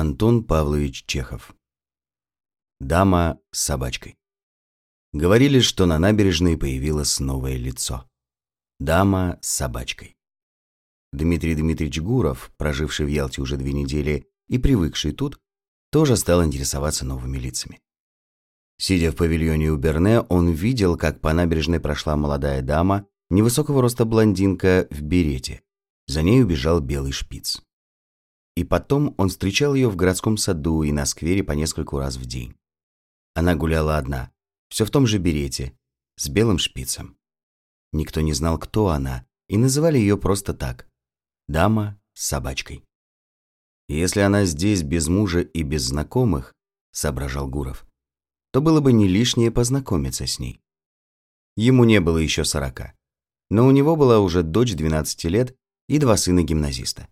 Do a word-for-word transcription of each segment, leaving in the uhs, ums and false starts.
Антон Павлович Чехов. «Дама с собачкой». Говорили, что на набережной появилось новое лицо. Дама с собачкой. Дмитрий Дмитриевич Гуров, проживший в Ялте уже две недели и привыкший тут, тоже стал интересоваться новыми лицами. Сидя в павильоне у Берне, он видел, как по набережной прошла молодая дама, невысокого роста блондинка в берете. За ней убежал белый шпиц. И потом он встречал ее в городском саду и на сквере по нескольку раз в день. Она гуляла одна, все в том же берете, с белым шпицем. Никто не знал, кто она, и называли ее просто так – «Дама с собачкой». «Если она здесь без мужа и без знакомых, – соображал Гуров, – то было бы не лишнее познакомиться с ней». Ему не было еще сорока, но у него была уже дочь двенадцати лет и два сына гимназиста.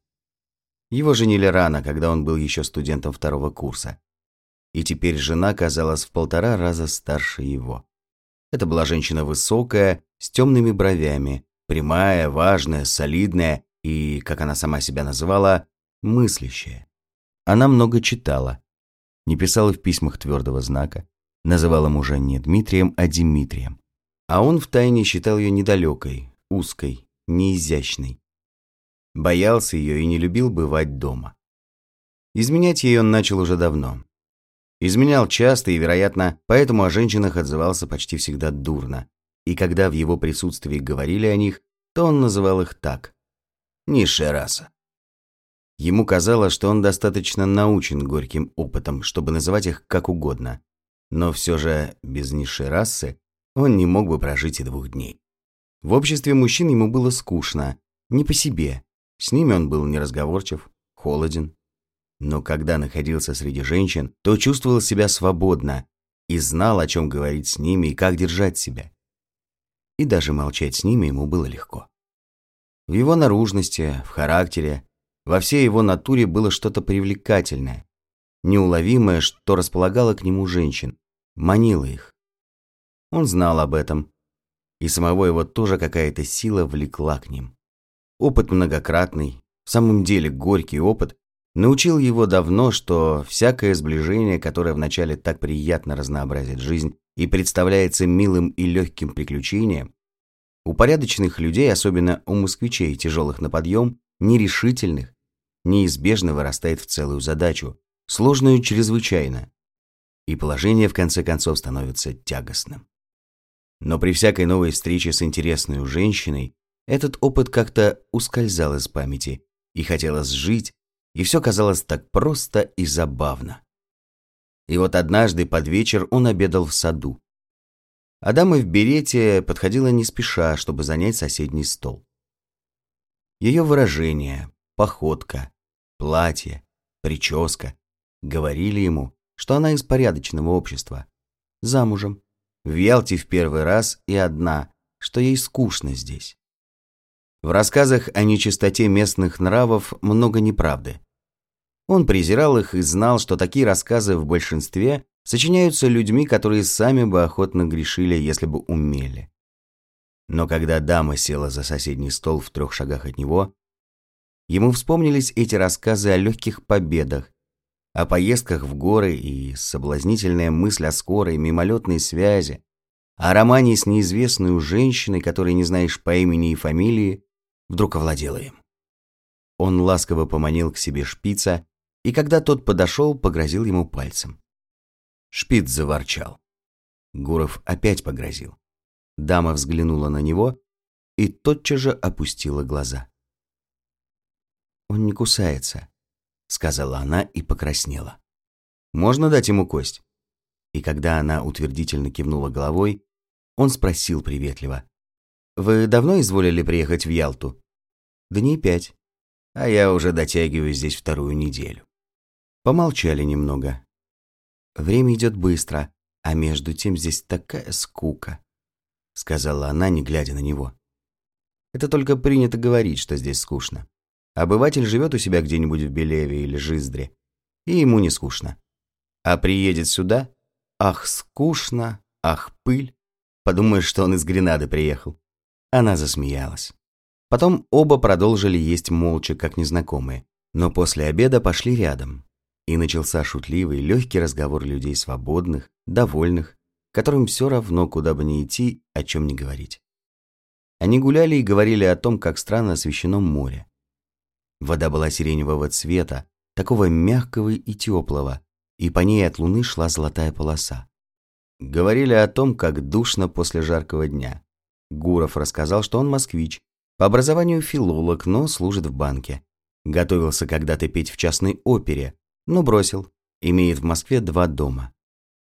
Его женили рано, когда он был еще студентом второго курса, и теперь жена казалась в полтора раза старше его. Это была женщина высокая, с темными бровями, прямая, важная, солидная и, как она сама себя называла, мыслящая. Она много читала, не писала в письмах твердого знака, называла мужа не Дмитрием, а Димитрием. А он втайне считал ее недалекой, узкой, неизящной. Боялся ее и не любил бывать дома. Изменять ей он начал уже давно. Изменял часто и, вероятно, поэтому о женщинах отзывался почти всегда дурно. И когда в его присутствии говорили о них, то он называл их так – низшая раса. Ему казалось, что он достаточно научен горьким опытом, чтобы называть их как угодно, но все же без низшей расы он не мог бы прожить и двух дней. В обществе мужчин ему было скучно, не по себе, с ними он был неразговорчив, холоден. Но когда находился среди женщин, то чувствовал себя свободно и знал, о чем говорить с ними и как держать себя. И даже молчать с ними ему было легко. В его наружности, в характере, во всей его натуре было что-то привлекательное, неуловимое, что располагало к нему женщин, манило их. Он знал об этом, и самого его тоже какая-то сила влекла к ним. Опыт многократный, в самом деле горький опыт, научил его давно, что всякое сближение, которое вначале так приятно разнообразит жизнь и представляется милым и легким приключением, у порядочных людей, особенно у москвичей, тяжелых на подъем, нерешительных, неизбежно вырастает в целую задачу, сложную чрезвычайно, и положение в конце концов становится тягостным. Но при всякой новой встрече с интересной женщиной этот опыт как-то ускользал из памяти, и хотелось жить, и все казалось так просто и забавно. И вот однажды под вечер он обедал в саду. А дама в берете подходила не спеша, чтобы занять соседний стол. Ее выражение, походка, платье, прическа говорили ему, что она из порядочного общества, замужем, в Ялте в первый раз и одна, что ей скучно здесь. В рассказах о нечистоте местных нравов много неправды. Он презирал их и знал, что такие рассказы в большинстве сочиняются людьми, которые сами бы охотно грешили, если бы умели. Но когда дама села за соседний стол в трех шагах от него, ему вспомнились эти рассказы о легких победах, о поездках в горы и соблазнительная мысль о скорой мимолетной связи, о романе с неизвестной женщиной, которой не знаешь по имени и фамилии, вдруг овладела им. Он ласково поманил к себе шпица, и когда тот подошел, погрозил ему пальцем. Шпиц заворчал. Гуров опять погрозил. Дама взглянула на него и тотчас же опустила глаза. «Он не кусается», — сказала она и покраснела. «Можно дать ему кость?» И когда она утвердительно кивнула головой, он спросил приветливо. «Вы давно изволили приехать в Ялту?» «Дней пять, а я уже дотягиваю здесь вторую неделю». Помолчали немного. «Время идет быстро, а между тем здесь такая скука», — сказала она, не глядя на него. «Это только принято говорить, что здесь скучно. Обыватель живет у себя где-нибудь в Белеве или Жиздре, и ему не скучно. А приедет сюда? Ах, скучно, ах, пыль. Подумаешь, что он из Гренады приехал». Она засмеялась. Потом оба продолжили есть молча, как незнакомые, но после обеда пошли рядом. И начался шутливый, легкий разговор людей свободных, довольных, которым все равно, куда бы ни идти, о чем ни говорить. Они гуляли и говорили о том, как странно освещено море. Вода была сиреневого цвета, такого мягкого и теплого, и по ней от луны шла золотая полоса. Говорили о том, как душно после жаркого дня. Гуров рассказал, что он москвич, по образованию филолог, но служит в банке. Готовился когда-то петь в частной опере, но бросил. Имеет в Москве два дома.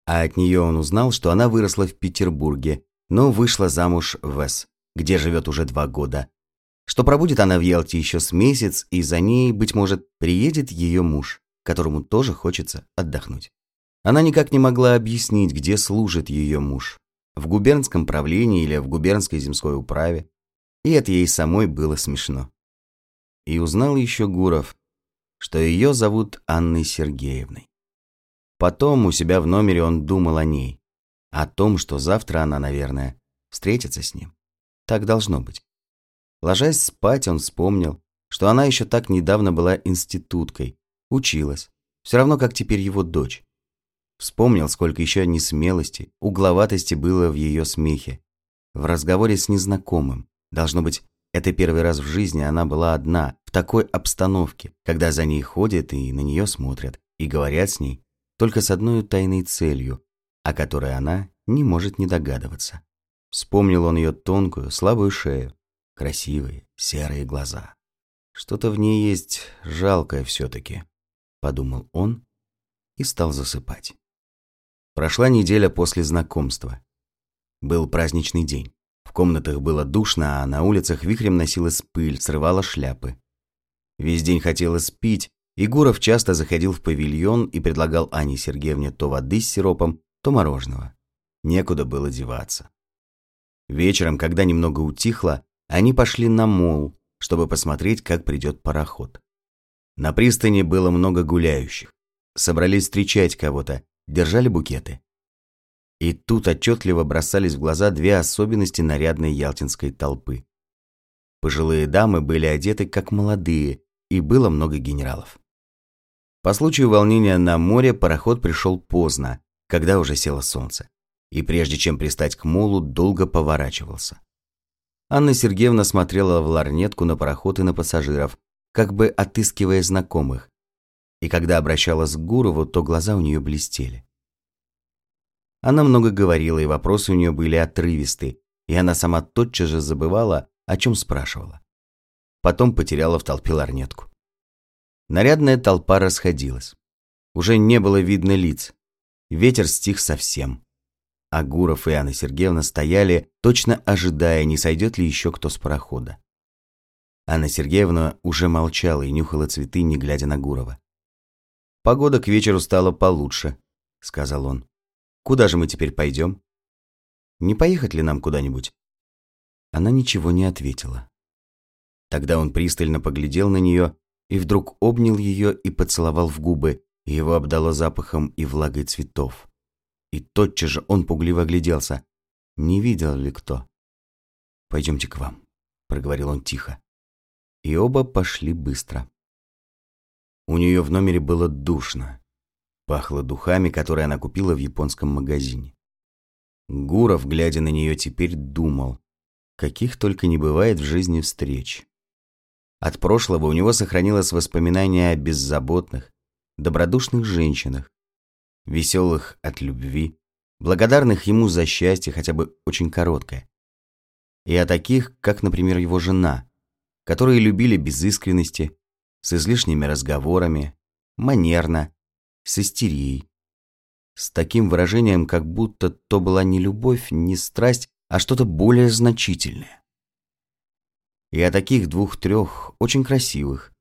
А от нее он узнал, что она выросла в Петербурге, но вышла замуж в С, где живет уже два года. Что пробудет она в Ялте еще с месяц, и за ней, быть может, приедет ее муж, которому тоже хочется отдохнуть. Она никак не могла объяснить, где служит ее муж. В губернском правлении или в губернской земской управе. И это ей самой было смешно. И узнал еще Гуров, что ее зовут Анной Сергеевной. Потом у себя в номере он думал о ней, о том, что завтра она, наверное, встретится с ним. Так должно быть. Ложась спать, он вспомнил, что она еще так недавно была институткой, училась, все равно как теперь его дочь. Вспомнил, сколько еще несмелости, угловатости было в ее смехе, в разговоре с незнакомым. Должно быть, это первый раз в жизни она была одна, в такой обстановке, когда за ней ходят и на нее смотрят, и говорят с ней только с одной тайной целью, о которой она не может не догадываться. Вспомнил он ее тонкую, слабую шею, красивые серые глаза. «Что-то в ней есть жалкое все-таки», — подумал он и стал засыпать. Прошла неделя после знакомства. Был праздничный день. В комнатах было душно, а на улицах вихрем носилась пыль, срывала шляпы. Весь день хотелось пить, и Гуров часто заходил в павильон и предлагал Анне Сергеевне то воды с сиропом, то мороженого. Некуда было деваться. Вечером, когда немного утихло, они пошли на мол, чтобы посмотреть, как придет пароход. На пристани было много гуляющих. Собрались встречать кого-то, держали букеты. И тут отчетливо бросались в глаза две особенности нарядной ялтинской толпы. Пожилые дамы были одеты как молодые, и было много генералов. По случаю волнения на море пароход пришел поздно, когда уже село солнце, и прежде чем пристать к молу, долго поворачивался. Анна Сергеевна смотрела в ларнетку на пароход и на пассажиров, как бы отыскивая знакомых, и когда обращалась к Гурову, то глаза у нее блестели. Она много говорила, и вопросы у нее были отрывисты, и она сама тотчас же забывала, о чем спрашивала. Потом потеряла в толпе ларнетку. Нарядная толпа расходилась. Уже не было видно лиц. Ветер стих совсем. А Гуров и Анна Сергеевна стояли, точно ожидая, не сойдет ли еще кто с парохода. Анна Сергеевна уже молчала и нюхала цветы, не глядя на Гурова. «Погода к вечеру стала получше», — сказал он. «Куда же мы теперь пойдем? Не поехать ли нам куда-нибудь?» Она ничего не ответила. Тогда он пристально поглядел на нее и вдруг обнял ее и поцеловал в губы, и его обдало запахом и влагой цветов. И тотчас же он пугливо огляделся. Не видел ли кто? «Пойдемте к вам», — проговорил он тихо. И оба пошли быстро. У нее в номере было душно. Пахло духами, которые она купила в японском магазине. Гуров, глядя на нее, теперь думал, каких только не бывает в жизни встреч. От прошлого у него сохранилось воспоминание о беззаботных, добродушных женщинах, веселых от любви, благодарных ему за счастье, хотя бы очень короткое. И о таких, как, например, его жена, которые любили без искренности, с излишними разговорами, манерно, с истерией, с таким выражением, как будто то была не любовь, не страсть, а что-то более значительное. И о таких двух-трех очень красивых,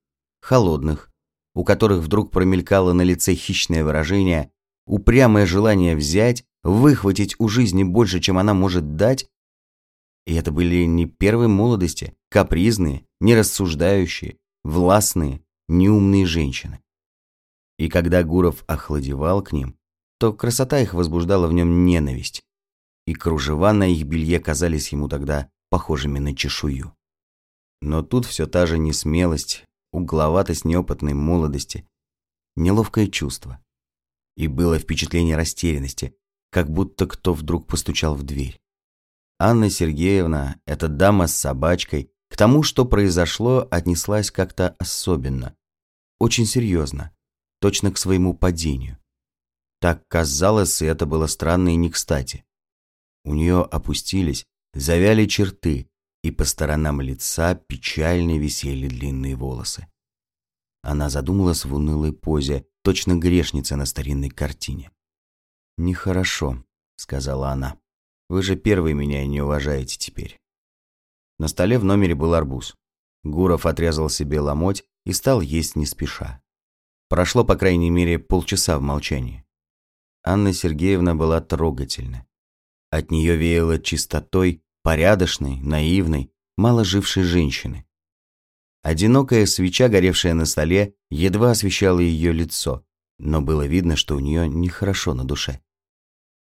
холодных, у которых вдруг промелькало на лице хищное выражение, упрямое желание взять, выхватить у жизни больше, чем она может дать. И это были не первой молодости, капризные, нерассуждающие, властные, неумные женщины. И когда Гуров охладевал к ним, то красота их возбуждала в нем ненависть, и кружева на их белье казались ему тогда похожими на чешую. Но тут все та же несмелость, угловатость неопытной молодости, неловкое чувство. И было впечатление растерянности, как будто кто вдруг постучал в дверь. Анна Сергеевна, эта дама с собачкой, к тому, что произошло, отнеслась как-то особенно, очень серьезно, точно к своему падению. Так казалось, и это было странно и не кстати. У нее опустились, завяли черты, и по сторонам лица печально висели длинные волосы. Она задумалась в унылой позе, точно грешница на старинной картине. «Нехорошо», — сказала она. «Вы же первый меня не уважаете теперь». На столе в номере был арбуз. Гуров отрезал себе ломоть и стал есть не спеша. Прошло, по крайней мере, полчаса в молчании. Анна Сергеевна была трогательна. От нее веяло чистотой порядочной, наивной, мало жившей женщины. Одинокая свеча, горевшая на столе, едва освещала ее лицо, но было видно, что у нее нехорошо на душе.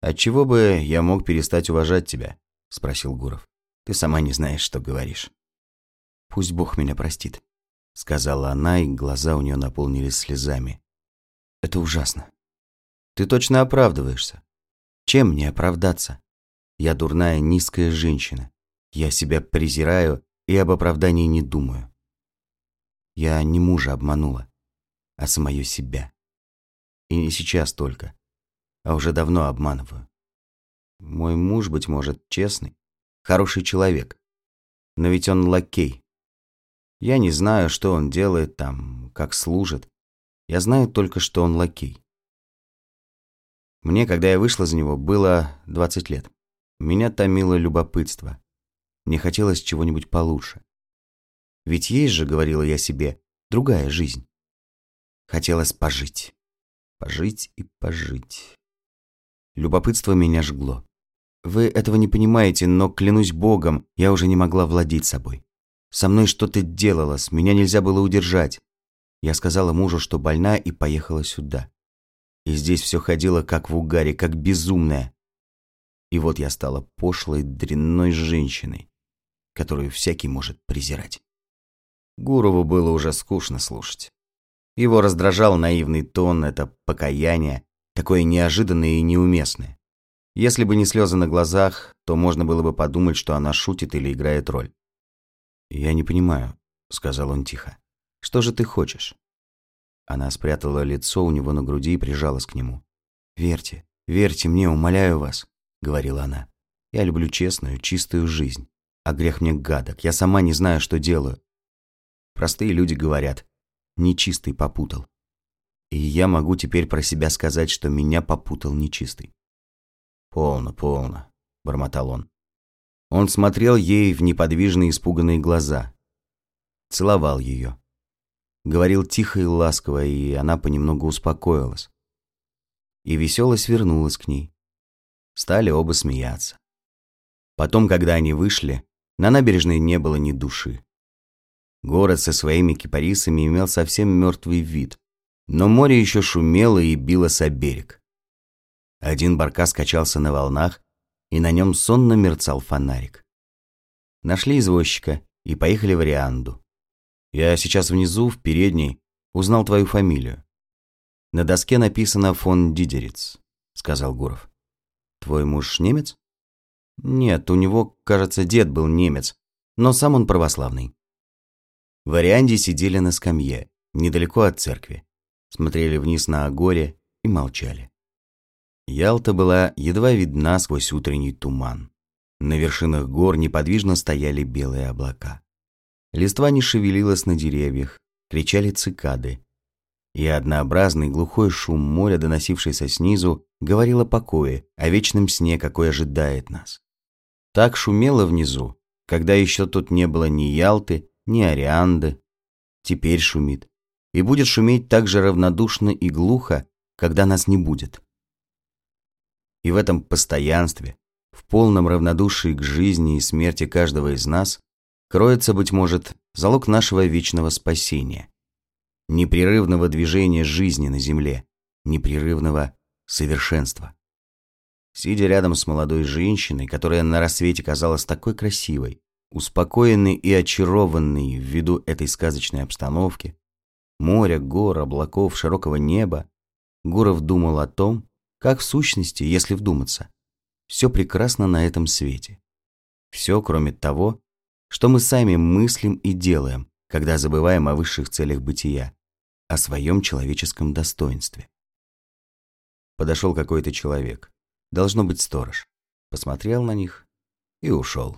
«Отчего бы я мог перестать уважать тебя?» – спросил Гуров. «Ты сама не знаешь, что говоришь». «Пусть Бог меня простит», – сказала она, и глаза у нее наполнились слезами. «Это ужасно». «Ты точно оправдываешься». «Чем мне оправдаться? Я дурная, низкая женщина. Я себя презираю и об оправдании не думаю. Я не мужа обманула, а самое себя. И не сейчас только, а уже давно обманываю. Мой муж, быть может, честный, хороший человек, но ведь он лакей. Я не знаю, что он делает там, как служит. Я знаю только, что он лакей. Мне, когда я вышла за него, было двадцать лет. Меня томило любопытство. Мне хотелось чего-нибудь получше. Ведь есть же, говорила я себе, другая жизнь. Хотелось пожить. Пожить и пожить. Любопытство меня жгло. Вы этого не понимаете, но, клянусь Богом, я уже не могла владеть собой. Со мной что-то делалось, меня нельзя было удержать. Я сказала мужу, что больна, и поехала сюда. И здесь все ходило как в угаре, как безумное. И вот я стала пошлой, дрянной женщиной, которую всякий может презирать». Гурову было уже скучно слушать. Его раздражал наивный тон, это покаяние, такое неожиданное и неуместное. Если бы не слезы на глазах, то можно было бы подумать, что она шутит или играет роль. «Я не понимаю», — сказал он тихо. «Что же ты хочешь?» Она спрятала лицо у него на груди и прижалась к нему. «Верьте, верьте мне, умоляю вас», — говорила она. «Я люблю честную, чистую жизнь. А грех мне гадок, я сама не знаю, что делаю. Простые люди говорят, нечистый попутал. И я могу теперь про себя сказать, что меня попутал нечистый». «Полно, полно», — бормотал он. Он смотрел ей в неподвижные испуганные глаза. Целовал ее. Говорил тихо и ласково, и она понемногу успокоилась. И веселость вернулась к ней. Стали оба смеяться. Потом, когда они вышли, на набережной не было ни души. Город со своими кипарисами имел совсем мертвый вид, но море еще шумело и билось о берег. Один баркас качался на волнах, и на нем сонно мерцал фонарик. Нашли извозчика и поехали в Рианду. «Я сейчас внизу, в передней, узнал твою фамилию. На доске написано Фон Дидериц», — сказал Гуров. «Твой муж немец?» «Нет, у него, кажется, дед был немец, но сам он православный». В Рианде сидели на скамье, недалеко от церкви, смотрели вниз на Агоре и молчали. Ялта была едва видна сквозь утренний туман. На вершинах гор неподвижно стояли белые облака. Листва не шевелилась на деревьях, кричали цикады. И однообразный глухой шум моря, доносившийся снизу, говорил о покое, о вечном сне, какой ожидает нас. Так шумело внизу, когда еще тут не было ни Ялты, ни Арианды. Теперь шумит. И будет шуметь так же равнодушно и глухо, когда нас не будет. И в этом постоянстве, в полном равнодушии к жизни и смерти каждого из нас, кроется, быть может, залог нашего вечного спасения, непрерывного движения жизни на земле, непрерывного совершенства. Сидя рядом с молодой женщиной, которая на рассвете казалась такой красивой, успокоенный и очарованный ввиду этой сказочной обстановки, моря, гор, облаков, широкого неба, Гуров думал о том, как в сущности, если вдуматься, все прекрасно на этом свете. Все, кроме того, что мы сами мыслим и делаем, когда забываем о высших целях бытия, о своем человеческом достоинстве. Подошел какой-то человек, должно быть сторож, посмотрел на них и ушел.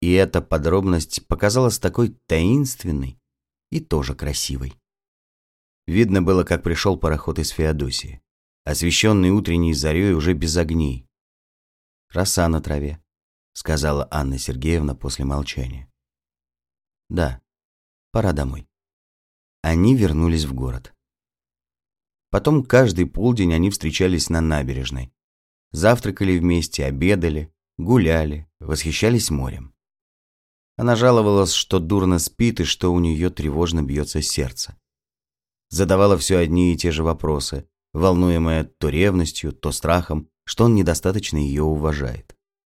И эта подробность показалась такой таинственной и тоже красивой. Видно было, как пришел пароход из Феодосии, освещенный утренней зарей уже без огней. «Роса на траве», — сказала Анна Сергеевна после молчания. «Да, пора домой». Они вернулись в город. Потом каждый полдень они встречались на набережной, завтракали вместе, обедали, гуляли, восхищались морем. Она жаловалась, что дурно спит и что у нее тревожно бьется сердце. Задавала все одни и те же вопросы, волнуемая то ревностью, то страхом, что он недостаточно ее уважает.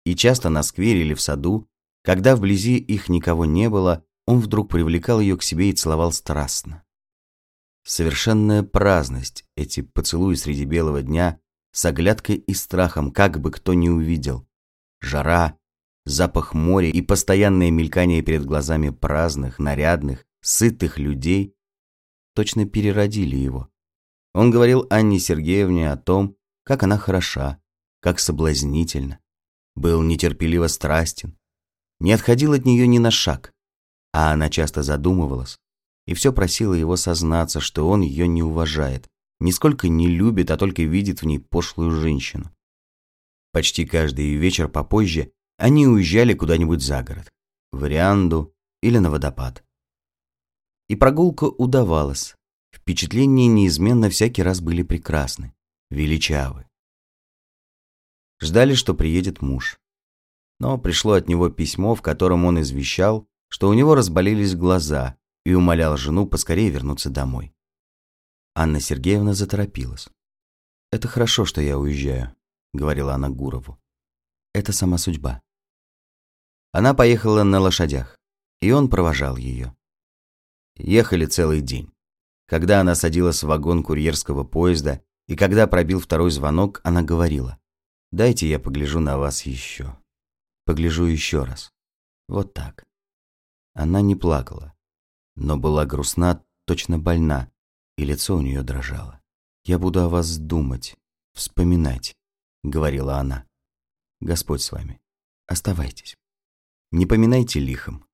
И часто на сквере или в саду, когда вблизи их никого не было, он вдруг привлекал ее к себе и целовал страстно. Совершенная праздность, эти поцелуи среди белого дня, с оглядкой и страхом, как бы кто ни увидел. Жара, запах моря и постоянное мелькание перед глазами праздных, нарядных, сытых людей точно переродили его. Он говорил Анне Сергеевне о том, как она хороша, как соблазнительна, был нетерпеливо страстен, не отходил от нее ни на шаг, а она часто задумывалась и все просила его сознаться, что он ее не уважает, нисколько не любит, а только видит в ней пошлую женщину. Почти каждый вечер попозже они уезжали куда-нибудь за город, в Орианду или на водопад. И прогулка удавалась. Впечатления неизменно всякий раз были прекрасны, величавы. Ждали, что приедет муж. Но пришло от него письмо, в котором он извещал, что у него разболелись глаза, и умолял жену поскорее вернуться домой. Анна Сергеевна заторопилась. «Это хорошо, что я уезжаю», — говорила она Гурову. «Это сама судьба». Она поехала на лошадях, и он провожал ее. Ехали целый день. Когда она садилась в вагон курьерского поезда, и когда пробил второй звонок, она говорила: «Дайте я погляжу на вас еще. Погляжу еще раз. Вот так». Она не плакала, но была грустна, точно больна, и лицо у нее дрожало. «Я буду о вас думать, вспоминать», — говорила она. «Господь с вами. Оставайтесь. Не поминайте лихом.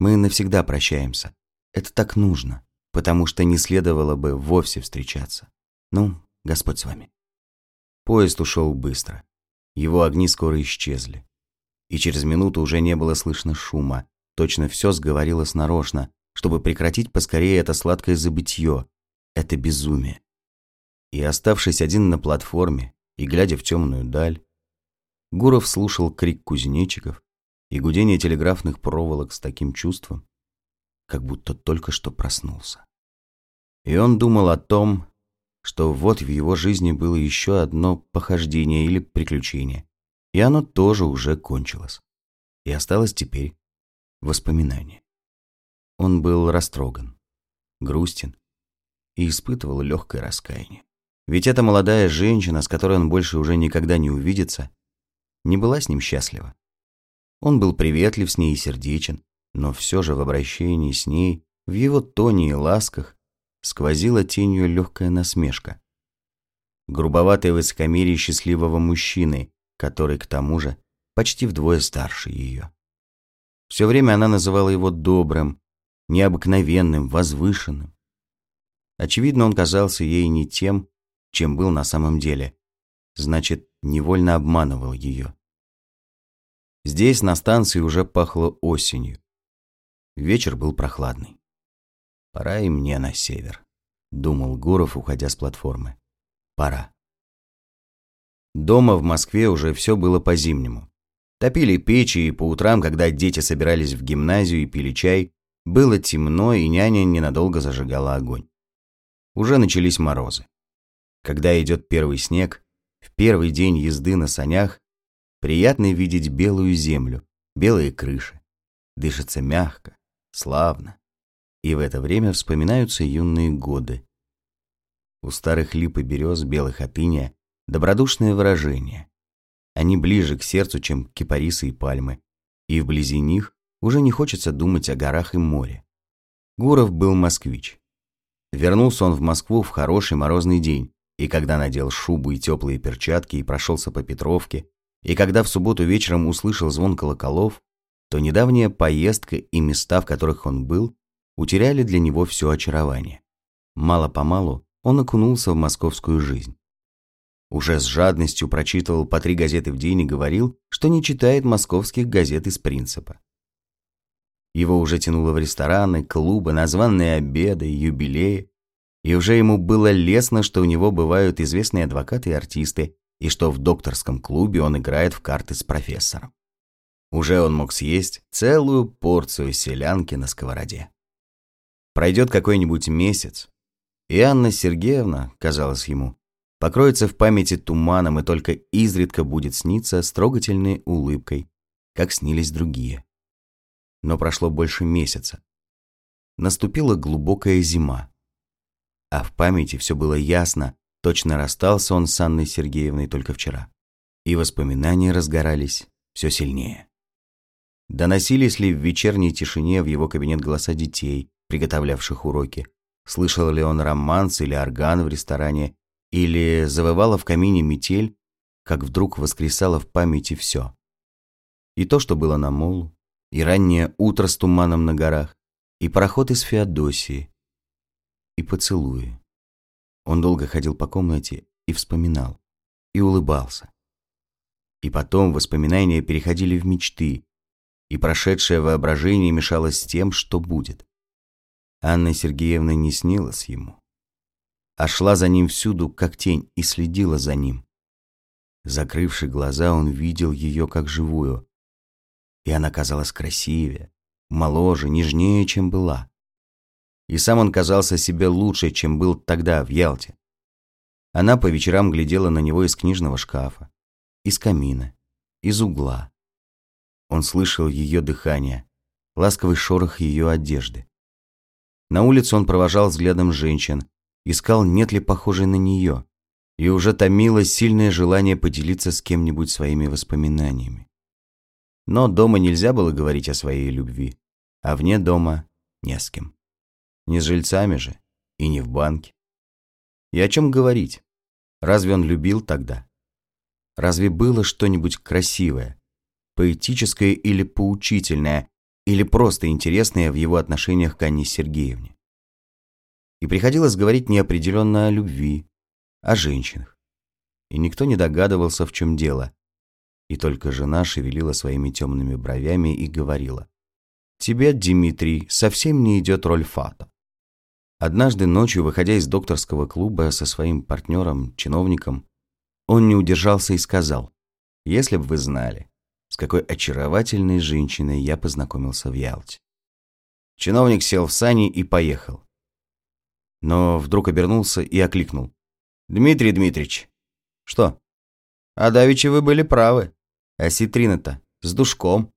Мы навсегда прощаемся. Это так нужно, потому что не следовало бы вовсе встречаться. Ну, Господь с вами». Поезд ушел быстро. Его огни скоро исчезли. И через минуту уже не было слышно шума. Точно все сговорилось нарочно, чтобы прекратить поскорее это сладкое забытье, это безумие. И, оставшись один на платформе и глядя в темную даль, Гуров слушал крик кузнечиков и гудение телеграфных проволок с таким чувством, как будто только что проснулся. И он думал о том, что вот в его жизни было еще одно похождение или приключение, и оно тоже уже кончилось. И осталось теперь воспоминание. Он был растроган, грустен и испытывал легкое раскаяние. Ведь эта молодая женщина, с которой он больше уже никогда не увидится, не была с ним счастлива. Он был приветлив с ней и сердечен, но все же в обращении с ней, в его тоне и ласках, сквозила тенью легкая насмешка. Грубоватое высокомерие счастливого мужчины, который, к тому же, почти вдвое старше ее. Все время она называла его добрым, необыкновенным, возвышенным. Очевидно, он казался ей не тем, чем был на самом деле. Значит, невольно обманывал ее. Здесь, на станции, уже пахло осенью. Вечер был прохладный. «Пора и мне на север», — думал Гуров, уходя с платформы. «Пора». Дома в Москве уже все было по-зимнему. Топили печи, и по утрам, когда дети собирались в гимназию и пили чай, было темно, и няня ненадолго зажигала огонь. Уже начались морозы. Когда идет первый снег, в первый день езды на санях приятно видеть белую землю, белые крыши. Дышится мягко, славно. и в это время вспоминаются юные годы. У старых лип и берез, белых от иния, добродушное выражение. Они ближе к сердцу, чем кипарисы и пальмы, и вблизи них уже не хочется думать о горах и море. Гуров был москвич. Вернулся он в Москву в хороший морозный день, и когда надел шубу и теплые перчатки и прошелся по Петровке, и когда в субботу вечером услышал звон колоколов, то недавняя поездка и места, в которых он был, утеряли для него все очарование. Мало-помалу он окунулся в московскую жизнь. Уже с жадностью прочитывал по три газеты в день и говорил, что не читает московских газет из принципа. Его уже тянуло в рестораны, клубы, на званые обеды, юбилеи, и уже ему было лестно, что у него бывают известные адвокаты и артисты, и что в докторском клубе он играет в карты с профессором. Уже он мог съесть целую порцию селянки на сковороде. Пройдет какой-нибудь месяц, и Анна Сергеевна, казалось ему, покроется в памяти туманом и только изредка будет сниться с трогательной улыбкой, как снились другие. Но прошло больше месяца. Наступила глубокая зима. А в памяти все было ясно, точно расстался он с Анной Сергеевной только вчера. И воспоминания разгорались все сильнее. Доносились ли в вечерней тишине в его кабинет голоса детей, приготовлявших уроки? Слышал ли он романс или орган в ресторане? Или завывала в камине метель, как вдруг воскресало в памяти все? И то, что было на молу, и раннее утро с туманом на горах, и пароход из Феодосии, и поцелуи. Он долго ходил по комнате и вспоминал, и улыбался. И потом воспоминания переходили в мечты, и прошедшее воображение мешалось с тем, что будет. Анна Сергеевна не снилась ему, а шла за ним всюду, как тень, и следила за ним. Закрывши глаза, он видел ее как живую, и она казалась красивее, моложе, нежнее, чем была. И сам он казался себе лучше, чем был тогда в Ялте. Она по вечерам глядела на него из книжного шкафа, из камина, из угла. Он слышал ее дыхание, ласковый шорох ее одежды. На улице он провожал взглядом женщин, искал, нет ли похожей на нее, и уже томилось сильное желание поделиться с кем-нибудь своими воспоминаниями. Но дома нельзя было говорить о своей любви, а вне дома не с кем. Не с жильцами же, и не в банке. И о чем говорить? Разве он любил тогда? Разве было что-нибудь красивое, поэтическое или поучительное, или просто интересное в его отношениях к Анне Сергеевне? И приходилось говорить неопределенно о любви, о женщинах. И никто не догадывался, в чем дело. И только жена шевелила своими темными бровями и говорила: «Тебе, Дмитрий, совсем не идет роль фата». Однажды ночью, выходя из докторского клуба со своим партнером, чиновником, он не удержался и сказал: «Если бы вы знали, с какой очаровательной женщиной я познакомился в Ялте». Чиновник сел в сани и поехал. Но вдруг обернулся и окликнул: «Дмитрий Дмитриевич!» «Что?» «А давеча вы были правы. А ситрина-то с душком».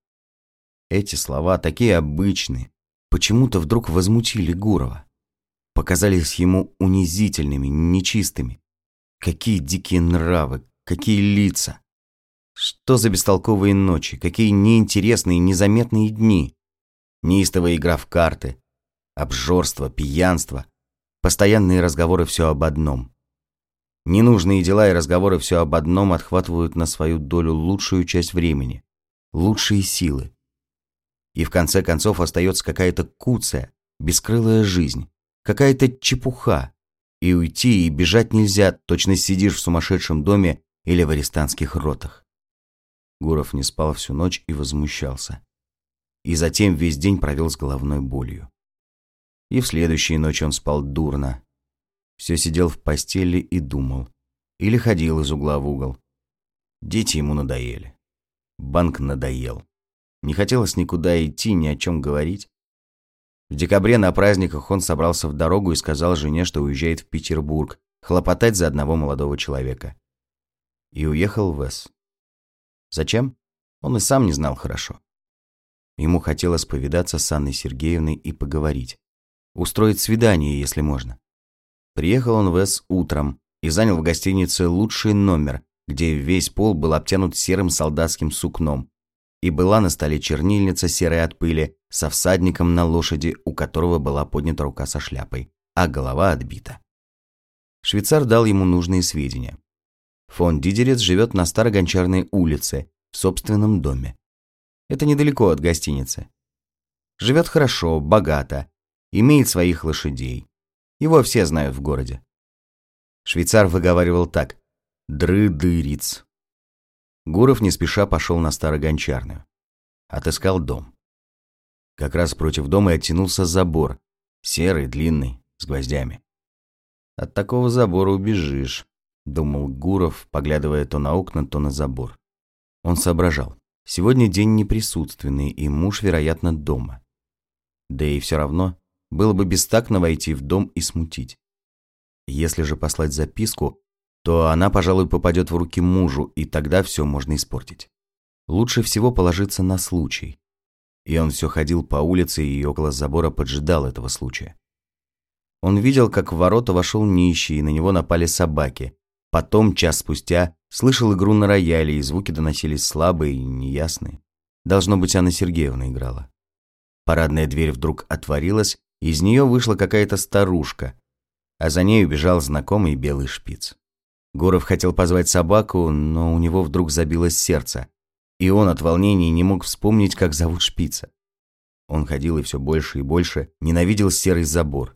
Эти слова, такие обычные, почему-то вдруг возмутили Гурова. Показались ему унизительными, нечистыми. Какие дикие нравы, какие лица! Что за бестолковые ночи, какие неинтересные, незаметные дни! Неистовая игра в карты, обжорство, пьянство, постоянные разговоры все об одном. Ненужные дела и разговоры все об одном отхватывают на свою долю лучшую часть времени, лучшие силы. И в конце концов остается какая-то куцая, бескрылая жизнь, какая-то чепуха. И уйти, и бежать нельзя, точно сидишь в сумасшедшем доме или в арестантских ротах. Гуров не спал всю ночь и возмущался. И затем весь день провел с головной болью. И в следующую ночь он спал дурно. Все сидел в постели и думал. Или ходил из угла в угол. Дети ему надоели. Банк надоел. Не хотелось никуда идти, ни о чем говорить. В декабре на праздниках он собрался в дорогу и сказал жене, что уезжает в Петербург хлопотать за одного молодого человека. И уехал в С. Зачем? Он и сам не знал хорошо. Ему хотелось повидаться с Анной Сергеевной и поговорить. Устроить свидание, если можно. Приехал он в С утром и занял в гостинице лучший номер, где весь пол был обтянут серым солдатским сукном, и была на столе чернильница серая от пыли со всадником на лошади, у которого была поднята рука со шляпой, а голова отбита. Швейцар дал ему нужные сведения. Фон Дидериц живет на Старогончарной улице, в собственном доме. Это недалеко от гостиницы. Живет хорошо, богато, имеет своих лошадей. Его все знают в городе. Швейцар выговаривал так: «Дры-дыриц». Гуров не спеша пошел на Старогончарную. Отыскал дом. Как раз против дома и оттянулся забор. Серый, длинный, с гвоздями. «От такого забора убежишь», — думал Гуров, поглядывая то на окна, то на забор. Он соображал. Сегодня день неприсутственный, и муж, вероятно, дома. Да и все равно было бы бестактно войти в дом и смутить. Если же послать записку, то она, пожалуй, попадет в руки мужу, и тогда все можно испортить. Лучше всего положиться на случай. И он все ходил по улице и около забора поджидал этого случая. Он видел, как в ворота вошел нищий, и на него напали собаки. Потом, час спустя, слышал игру на рояле, и звуки доносились слабые и неясные. Должно быть, Анна Сергеевна играла. Парадная дверь вдруг отворилась, и из нее вышла какая-то старушка, а за ней убежал знакомый белый шпиц. Гуров хотел позвать собаку, но у него вдруг забилось сердце, и он от волнения не мог вспомнить, как зовут шпица. Он ходил и все больше и больше ненавидел серый забор.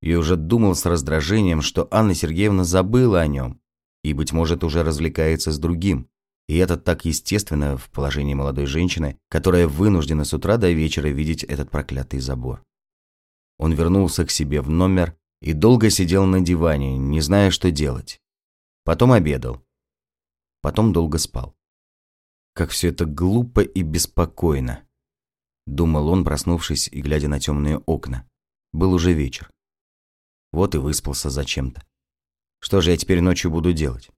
И уже думал с раздражением, что Анна Сергеевна забыла о нем, и, быть может, уже развлекается с другим. И это так естественно в положении молодой женщины, которая вынуждена с утра до вечера видеть этот проклятый забор. Он вернулся к себе в номер и долго сидел на диване, не зная, что делать. Потом обедал. Потом долго спал. Как все это глупо и беспокойно, думал он, проснувшись и глядя на темные окна. Был уже вечер. Вот и выспался зачем-то. Что же я теперь ночью буду делать?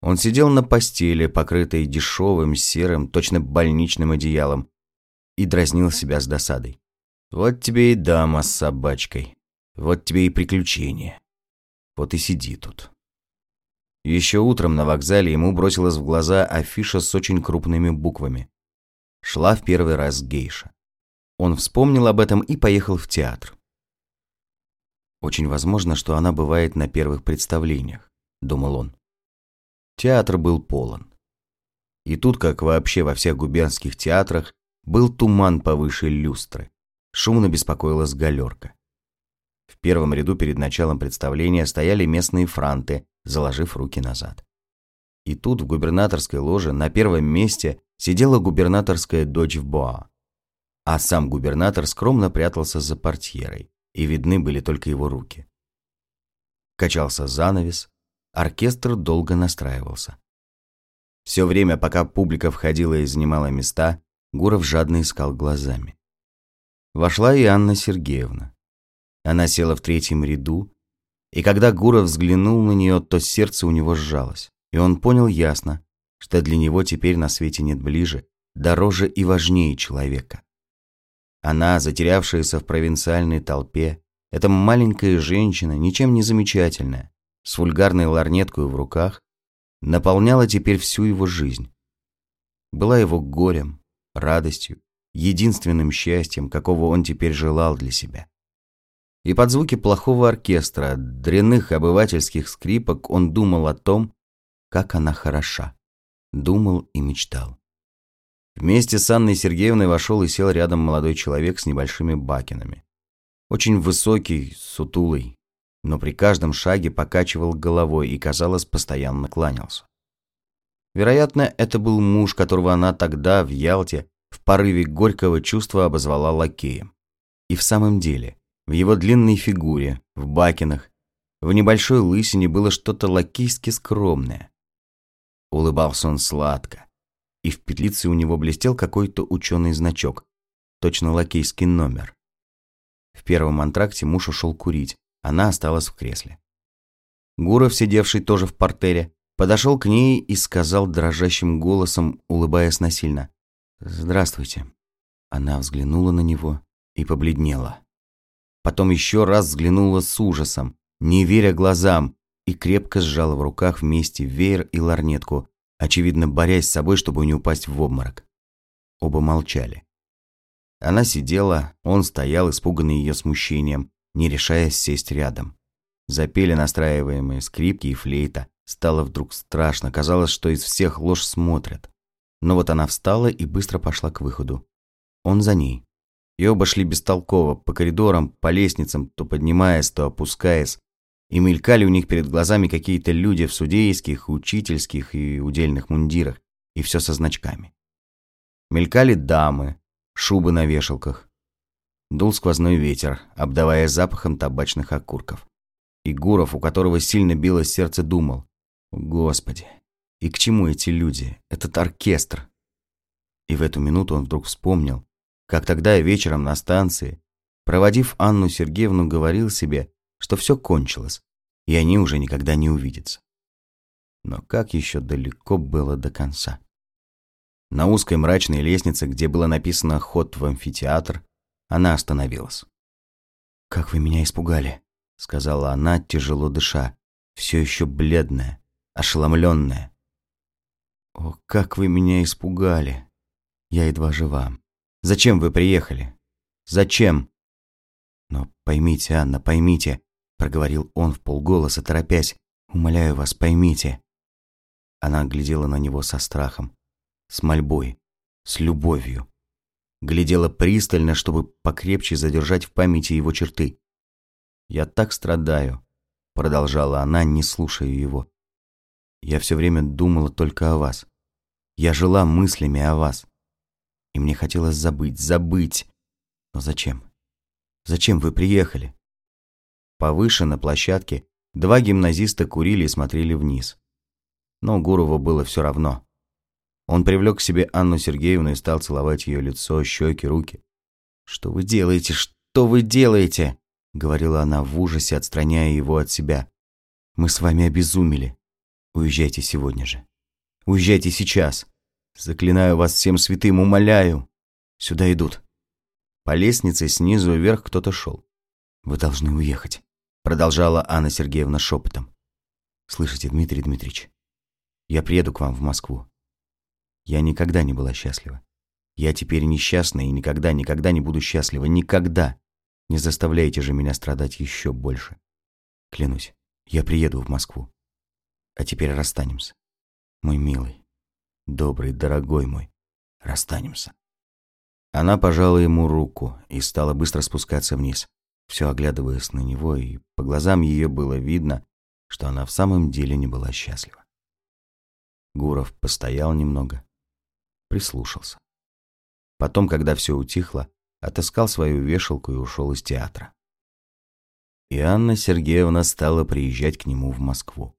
Он сидел на постели, покрытой дешевым, серым, точно больничным одеялом, и дразнил себя с досадой. Вот тебе и дама с собачкой, вот тебе и приключения. Вот и сиди тут. Еще утром на вокзале ему бросилась в глаза афиша с очень крупными буквами. Шла в первый раз гейша. Он вспомнил об этом и поехал в театр. Очень возможно, что она бывает на первых представлениях, думал он. Театр был полон. И тут, как вообще во всех губернских театрах, был туман повыше люстры. Шумно беспокоилась галерка. В первом ряду перед началом представления стояли местные франты, заложив руки назад. И тут в губернаторской ложе на первом месте сидела губернаторская дочь в боа, а сам губернатор скромно прятался за портьерой, и видны были только его руки. Качался занавес, оркестр долго настраивался. Все время, пока публика входила и занимала места, Гуров жадно искал глазами. Вошла и Анна Сергеевна. Она села в третьем ряду, и когда Гуров взглянул на нее, то сердце у него сжалось, и он понял ясно, что для него теперь на свете нет ближе, дороже и важнее человека. Она, затерявшаяся в провинциальной толпе, эта маленькая женщина, ничем не замечательная, с вульгарной ларнеткой в руках, наполняла теперь всю его жизнь. Была его горем, радостью, единственным счастьем, какого он теперь желал для себя. И под звуки плохого оркестра, дрянных обывательских скрипок он думал о том, как она хороша. Думал и мечтал. Вместе с Анной Сергеевной вошел и сел рядом молодой человек с небольшими бакинами. Очень высокий, сутулый, но при каждом шаге покачивал головой и, казалось, постоянно кланялся. Вероятно, это был муж, которого она тогда в Ялте в порыве горького чувства обозвала лакеем. И в самом деле, в его длинной фигуре, в бакинах, в небольшой лысине было что-то лакейски скромное. Улыбался он сладко, и в петлице у него блестел какой-то ученый значок, точно лакейский номер. В первом антракте муж ушел курить, она осталась в кресле. Гуров, сидевший тоже в портере, подошел к ней и сказал дрожащим голосом, улыбаясь насильно: «Здравствуйте». Она взглянула на него и побледнела. потом еще раз взглянула с ужасом, не веря глазам, и крепко сжала в руках вместе веер и лорнетку, очевидно борясь с собой, чтобы не упасть в обморок. Оба молчали. Она сидела, он стоял, испуганный ее смущением, не решаясь сесть рядом. Запели настраиваемые скрипки и флейта. Стало вдруг страшно, казалось, что из всех лож смотрят. Но вот она встала и быстро пошла к выходу. Он за ней. И оба шли бестолково, по коридорам, по лестницам, то поднимаясь, то опускаясь. И мелькали у них перед глазами какие-то люди в судейских, учительских и удельных мундирах. И все со значками. Мелькали дамы, шубы на вешалках. Дул сквозной ветер, обдавая запахом табачных окурков. И Гуров, у которого сильно билось сердце, думал: «Господи, и к чему эти люди, этот оркестр?» И в эту минуту он вдруг вспомнил, как тогда вечером на станции, проводив Анну Сергеевну, говорил себе, что все кончилось, и они уже никогда не увидятся. Но как еще далеко было до конца. На узкой мрачной лестнице, где было написано «Ход в амфитеатр», она остановилась. «Как вы меня испугали», — сказала она, тяжело дыша, все еще бледная, ошеломленная. «О, как вы меня испугали! Я едва жива. Зачем вы приехали? Зачем?» «Но поймите, Анна, поймите», — проговорил он вполголоса, торопясь, — «умоляю вас, поймите». Она глядела на него со страхом, с мольбой, с любовью. Глядела пристально, чтобы покрепче задержать в памяти его черты. «Я так страдаю», — продолжала она, не слушая его. «Я все время думала только о вас. Я жила мыслями о вас. И мне хотелось забыть, забыть. Но зачем? Зачем вы приехали?» Повыше, на площадке, два гимназиста курили и смотрели вниз. Но Гурову было все равно. Он привлек к себе Анну Сергеевну и стал целовать ее лицо, щеки, руки. «Что вы делаете? Что вы делаете?» — говорила она в ужасе, отстраняя его от себя. «Мы с вами обезумели. Уезжайте сегодня же. Уезжайте сейчас. Заклинаю вас всем святым, умоляю. Сюда идут». По лестнице снизу вверх кто-то шел. «Вы должны уехать», — продолжала Анна Сергеевна шепотом. «Слышите, Дмитрий Дмитриевич, я приеду к вам в Москву. Я никогда не была счастлива. Я теперь несчастна и никогда, никогда не буду счастлива. Никогда. Не заставляйте же меня страдать еще больше. Клянусь, я приеду в Москву. А теперь расстанемся. Мой милый, добрый, дорогой мой, расстанемся». Она пожала ему руку и стала быстро спускаться вниз, все оглядываясь на него, и по глазам ее было видно, что она в самом деле не была счастлива. Гуров постоял немного, прислушался. Потом, когда все утихло, отыскал свою вешалку и ушел из театра. И Анна Сергеевна стала приезжать к нему в Москву.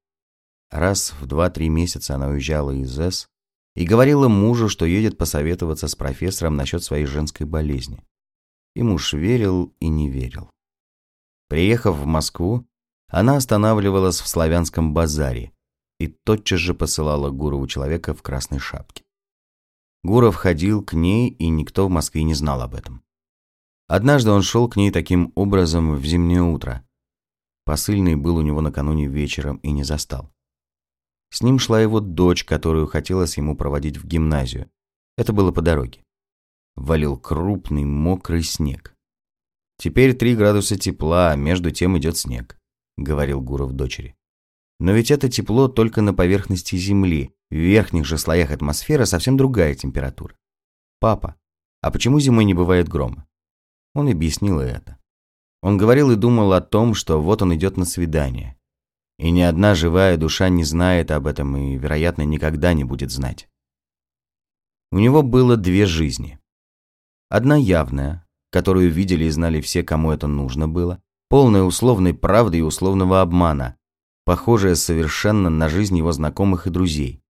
Раз в два-три месяца она уезжала из С и говорила мужу, что едет посоветоваться с профессором насчет своей женской болезни. И муж верил и не верил. Приехав в Москву, она останавливалась в Славянском базаре и тотчас же посылала Гурову человека в красной шапке. Гуров ходил к ней, и никто в Москве не знал об этом. Однажды он шел к ней таким образом в зимнее утро. Посыльный был у него накануне вечером и не застал. С ним шла его дочь, которую хотелось ему проводить в гимназию. Это было по дороге. Валил крупный мокрый снег. «Теперь три градуса тепла, а между тем идет снег», — говорил Гуров дочери. «Но ведь это тепло только на поверхности земли, в верхних же слоях атмосферы совсем другая температура. Папа, а почему зимой не бывает грома?» Он объяснил и это. Он говорил и думал о том, что вот он идет на свидание. И ни одна живая душа не знает об этом и, вероятно, никогда не будет знать. У него было две жизни. Одна явная, которую видели и знали все, кому это нужно было, полная условной правды и условного обмана, похожая совершенно на жизнь его знакомых и друзей.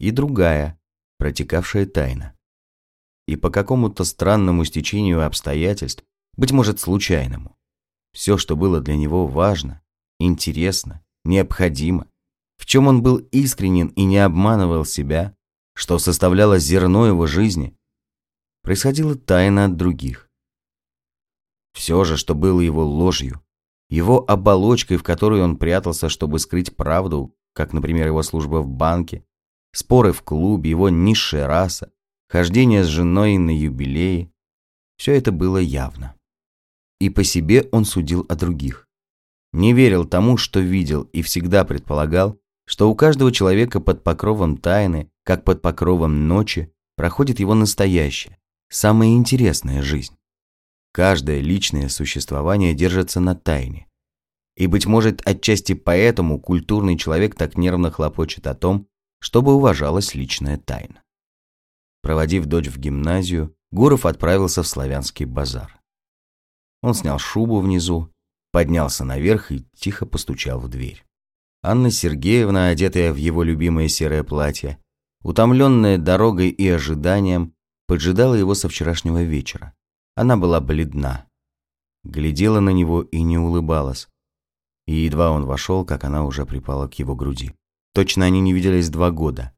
И другая, протекавшая тайно. И по какому-то странному стечению обстоятельств, быть может, случайному, все, что было для него важно, интересно, необходимо, в чем он был искренен и не обманывал себя, что составляло зерно его жизни, происходило тайно от других. Все же, что было его ложью, его оболочкой, в которую он прятался, чтобы скрыть правду, как, например, его служба в банке, споры в клубе, его низшая раса, хождение с женой на юбилее, все это было явно. И по себе он судил о других. Не верил тому, что видел, и всегда предполагал, что у каждого человека под покровом тайны, как под покровом ночи, проходит его настоящая, самая интересная жизнь. Каждое личное существование держится на тайне. И, быть может, отчасти поэтому культурный человек так нервно хлопочет о том, чтобы уважалась личная тайна. Проводив дочь в гимназию, Гуров отправился в Славянский базар. Он снял шубу внизу, поднялся наверх и тихо постучал в дверь. Анна Сергеевна, одетая в его любимое серое платье, утомленная дорогой и ожиданием, поджидала его со вчерашнего вечера. Она была бледна, глядела на него и не улыбалась. И едва он вошел, как она уже припала к его груди. Точно они не виделись два года.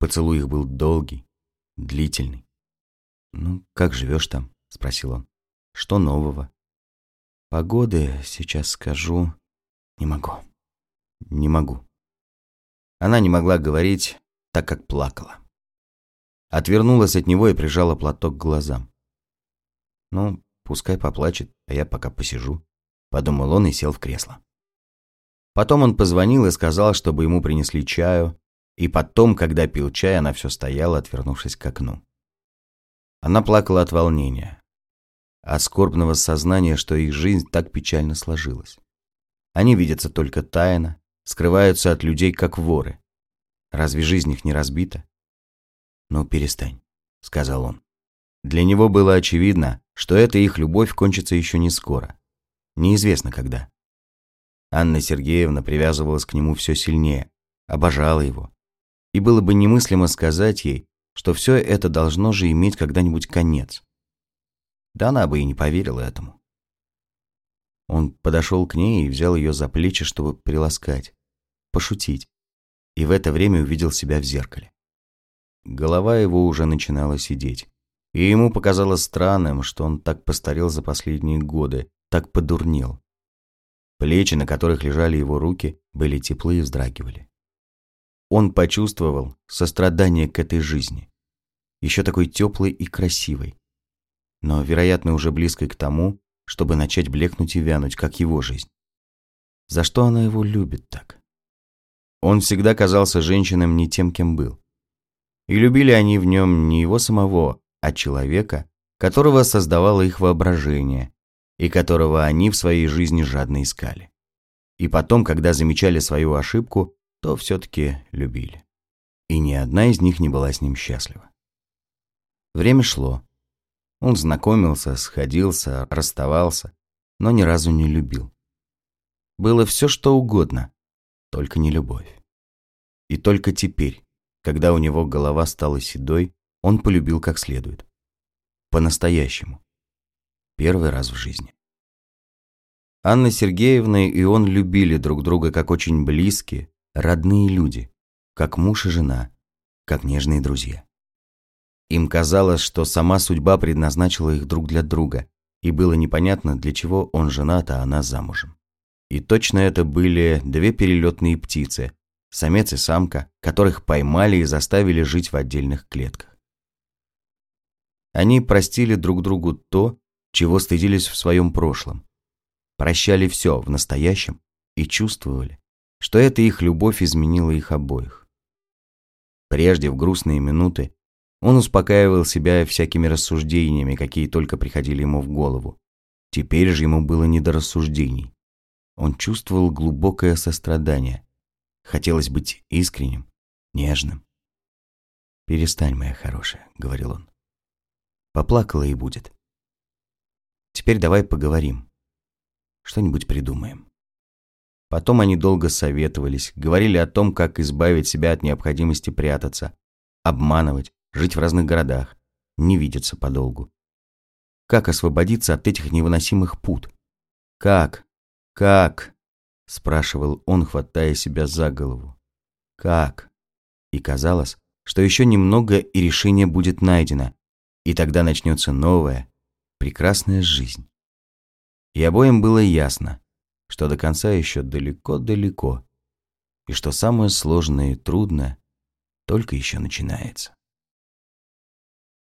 Поцелуй их был долгий, длительный. «Ну, как живешь там?» – спросил он. «Что нового?» «Погоды, сейчас скажу, не могу». «Не могу». Она не могла говорить, так как плакала. Отвернулась от него и прижала платок к глазам. «Ну, пускай поплачет, а я пока посижу», – подумал он и сел в кресло. Потом он позвонил и сказал, чтобы ему принесли чаю, и потом, когда пил чай, она все стояла, отвернувшись к окну. Она плакала от волнения, от скорбного сознания, что их жизнь так печально сложилась. Они видятся только тайно, скрываются от людей, как воры. Разве жизнь их не разбита? «Ну, перестань», — сказал он. Для него было очевидно, что эта их любовь кончится еще не скоро. Неизвестно когда. Анна Сергеевна привязывалась к нему все сильнее, обожала его. И было бы немыслимо сказать ей, что все это должно же иметь когда-нибудь конец. Да она бы и не поверила этому. Он подошел к ней и взял ее за плечи, чтобы приласкать, пошутить, и в это время увидел себя в зеркале. Голова его уже начинала сидеть, и ему показалось странным, что он так постарел за последние годы, так подурнел. Плечи, на которых лежали его руки, были теплые и вздрагивали. Он почувствовал сострадание к этой жизни, еще такой теплой и красивой, но, вероятно, уже близкой к тому, чтобы начать блекнуть и вянуть, как его жизнь. За что она его любит так? Он всегда казался женщинам не тем, кем был. И любили они в нем не его самого, а человека, которого создавало их воображение, и которого они в своей жизни жадно искали. И потом, когда замечали свою ошибку, то все-таки любили. И ни одна из них не была с ним счастлива. Время шло. Он знакомился, сходился, расставался, но ни разу не любил. Было все, что угодно, только не любовь. И только теперь, когда у него голова стала седой, он полюбил как следует. По-настоящему. Первый раз в жизни. Анна Сергеевна и он любили друг друга как очень близкие, родные люди, как муж и жена, как нежные друзья. Им казалось, что сама судьба предназначила их друг для друга, и было непонятно, для чего он женат, а она замужем. И точно это были две перелетные птицы, самец и самка, которых поймали и заставили жить в отдельных клетках. Они простили друг другу то, чего стыдились в своем прошлом, прощали все в настоящем и чувствовали, что эта их любовь изменила их обоих. Прежде, в грустные минуты, он успокаивал себя всякими рассуждениями, какие только приходили ему в голову. Теперь же ему было не до рассуждений. Он чувствовал глубокое сострадание. Хотелось быть искренним, нежным. «Перестань, моя хорошая», — говорил он. «Поплакала и будет. Теперь давай поговорим. Что-нибудь придумаем». Потом они долго советовались, говорили о том, как избавить себя от необходимости прятаться, обманывать, жить в разных городах, не видеться подолгу. Как освободиться от этих невыносимых пут? «Как? Как?» – спрашивал он, хватая себя за голову. «Как?» И казалось, что еще немного, и решение будет найдено, и тогда начнется новая, прекрасная жизнь. И обоим было ясно, что до конца еще далеко-далеко, и что самое сложное и трудное только еще начинается.